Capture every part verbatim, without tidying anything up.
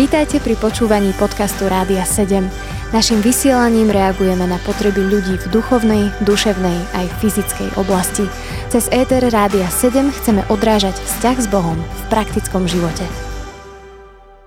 Vítajte pri počúvaní podcastu Rádia sedem. Naším vysielaním reagujeme na potreby ľudí v duchovnej, duševnej aj fyzickej oblasti. Cez éter Rádia sedem chceme odrážať vzťah s Bohom v praktickom živote.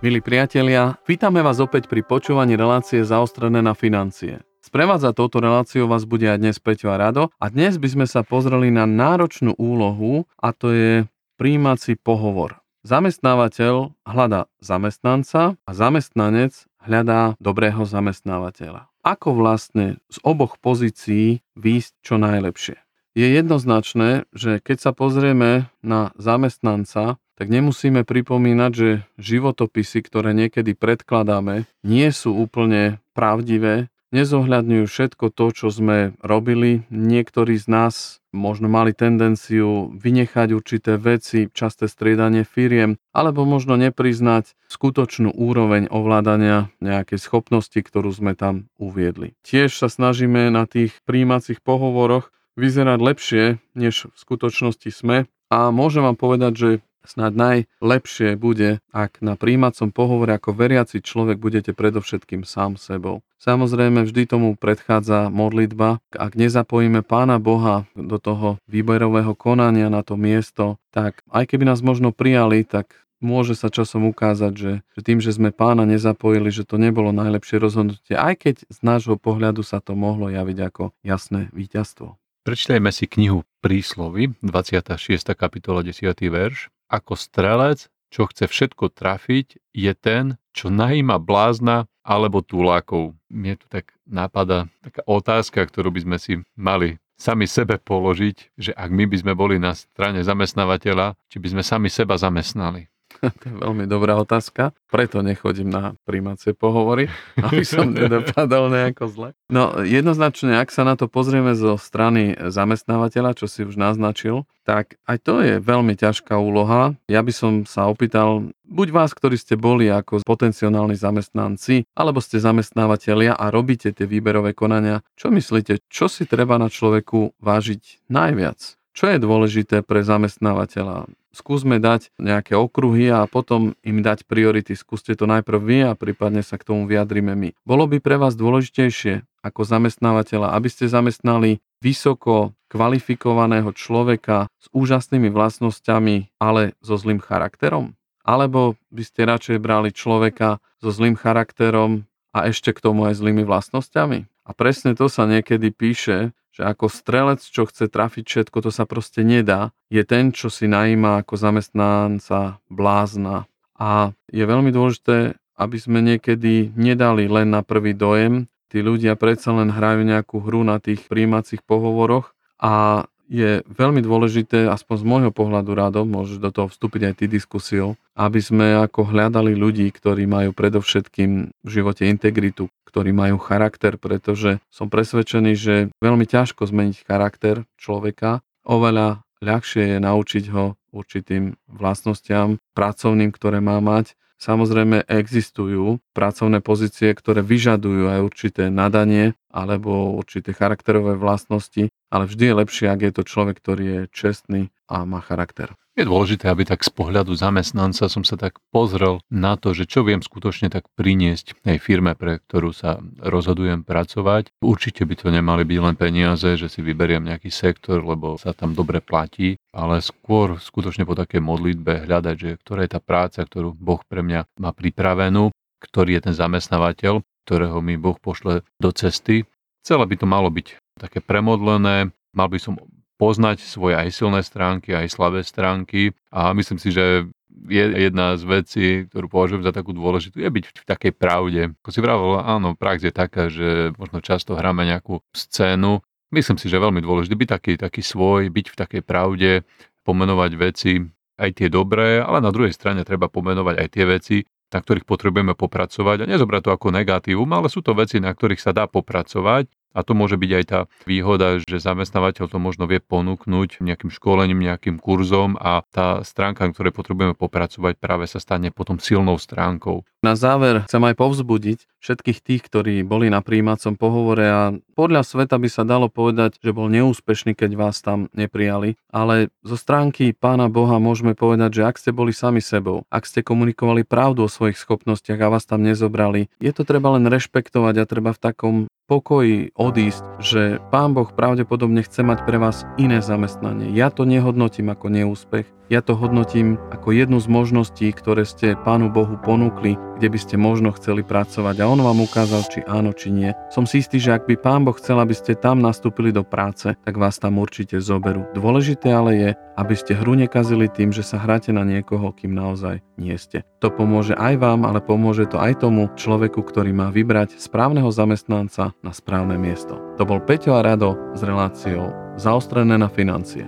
Milí priatelia, vítame vás opäť pri počúvaní relácie Zaostrené na financie. Sprevádzať touto reláciou vás bude aj dnes Peťo a Rado a dnes by sme sa pozreli na náročnú úlohu, a to je prijímací pohovor. Zamestnávateľ hľadá zamestnanca a zamestnanec hľadá dobrého zamestnávateľa. Ako vlastne z oboch pozícií výjsť čo najlepšie? Je jednoznačné, že keď sa pozrieme na zamestnanca, tak nemusíme pripomínať, že životopisy, ktoré niekedy predkladáme, nie sú úplne pravdivé, nezohľadňujú všetko to, čo sme robili. Niektorí z nás možno mali tendenciu vynechať určité veci, časté striedanie firiem, alebo možno nepriznať skutočnú úroveň ovládania nejakej schopnosti, ktorú sme tam uviedli. Tiež sa snažíme na tých prijímacích pohovoroch vyzerať lepšie, než v skutočnosti sme. A môžem vám povedať, že snad najlepšie bude, ak na prijímacom pohovore ako veriaci človek budete predovšetkým sám sebou. Samozrejme, vždy tomu predchádza modlitba. Ak nezapojíme Pána Boha do toho výberového konania na to miesto, tak aj keby nás možno prijali, tak môže sa časom ukázať, že, že tým, že sme Pána nezapojili, že to nebolo najlepšie rozhodnutie, aj keď z nášho pohľadu sa to mohlo javiť ako jasné víťazstvo. Prečítajme si knihu Príslovy, dvadsiata šiesta kapitola, desiaty verš. Ako strelec, čo chce všetko trafiť, je ten, čo najíma blázna alebo túlákov. Mne tu tak napadá taká otázka, ktorú by sme si mali sami sebe položiť, že ak my by sme boli na strane zamestnávateľa, či by sme sami seba zamestnali. To je veľmi dobrá otázka, preto nechodím na prijímacie pohovory, aby som nedopadal nejako zle. No jednoznačne, ak sa na to pozrieme zo strany zamestnávateľa, čo si už naznačil, tak aj to je veľmi ťažká úloha. Ja by som sa opýtal, buď vás, ktorí ste boli ako potenciálni zamestnanci, alebo ste zamestnávateľia a robíte tie výberové konania, čo myslíte, čo si treba na človeku vážiť najviac? Čo je dôležité pre zamestnávateľa? Skúsme dať nejaké okruhy a potom im dať priority. Skúste to najprv vy a prípadne sa k tomu vyjadrime my. Bolo by pre vás dôležitejšie ako zamestnávateľa, aby ste zamestnali vysoko kvalifikovaného človeka s úžasnými vlastnosťami, ale so zlým charakterom? Alebo by ste radšej brali človeka so zlým charakterom a ešte k tomu aj zlými vlastnosťami? A presne to sa niekedy píše, že ako strelec, čo chce trafiť všetko, to sa proste nedá, je ten, čo si najíma ako zamestnanca blázna. A je veľmi dôležité, aby sme niekedy nedali len na prvý dojem. Tí ľudia predsa len hrajú nejakú hru na tých prijímacích pohovoroch a je veľmi dôležité, aspoň z môjho pohľadu, Rado, môžeš do toho vstúpiť aj ty diskusiou, aby sme ako hľadali ľudí, ktorí majú predovšetkým v živote integritu, ktorí majú charakter, pretože som presvedčený, že veľmi ťažko zmeniť charakter človeka. Oveľa ľahšie je naučiť ho určitým vlastnostiam pracovným, ktoré má mať. Samozrejme existujú pracovné pozície, ktoré vyžadujú aj určité nadanie alebo určité charakterové vlastnosti, ale vždy je lepšie, ak je to človek, ktorý je čestný a má charakter. Je dôležité, aby tak z pohľadu zamestnanca som sa tak pozrel na to, že čo viem skutočne tak priniesť tej firme, pre ktorú sa rozhodujem pracovať. Určite by to nemali byť len peniaze, že si vyberiem nejaký sektor, lebo sa tam dobre platí, ale skôr skutočne po takej modlitbe hľadať, že ktorá je tá práca, ktorú Boh pre mňa má pripravenú, ktorý je ten zamestnávateľ, ktorého mi Boh pošle do cesty. Celé by to malo byť také premodlené, mal by som poznať svoje aj silné stránky, aj slabé stránky a myslím si, že je jedna z vecí, ktorú považujem za takú dôležitú, je byť v takej pravde. Ako si vravel, áno, prax je taká, že možno často hráme nejakú scénu. Myslím si, že je veľmi dôležité byť taký, taký svoj, byť v takej pravde, pomenovať veci, aj tie dobré, ale na druhej strane treba pomenovať aj tie veci, na ktorých potrebujeme popracovať a nezobrať to ako negatívum, ale sú to veci, na ktorých sa dá popracovať A to môže byť aj tá výhoda, že zamestnávateľ to možno vie ponúknuť nejakým školením, nejakým kurzom a tá stránka, na ktorej potrebujeme popracovať, práve sa stane potom silnou stránkou. Na záver chcem aj povzbudiť všetkých tých, ktorí boli na prijímacom pohovore a podľa sveta by sa dalo povedať, že bol neúspešný, keď vás tam neprijali, ale zo stránky Pána Boha môžeme povedať, že ak ste boli sami sebou, ak ste komunikovali pravdu o svojich schopnostiach a vás tam nezobrali, je to treba len rešpektovať a treba v takom pokoji odísť, že Pán Boh pravdepodobne chce mať pre vás iné zamestnanie. Ja to nehodnotím ako neúspech, ja to hodnotím ako jednu z možností, ktoré ste Pánu Bohu ponúkli, kde by ste možno chceli pracovať a on vám ukázal, či áno, či nie. Som si istý, že ak by Pán Boh chcel, aby ste tam nastúpili do práce, tak vás tam určite zoberú. Dôležité ale je, aby ste hru nekazili tým, že sa hráte na niekoho, kým naozaj nie ste. To pomôže aj vám, ale pomôže to aj tomu človeku, ktorý má vybrať správneho zamestnanca na správne miesto. To bol Peťo a Rado s reláciou Zaostrené na financie.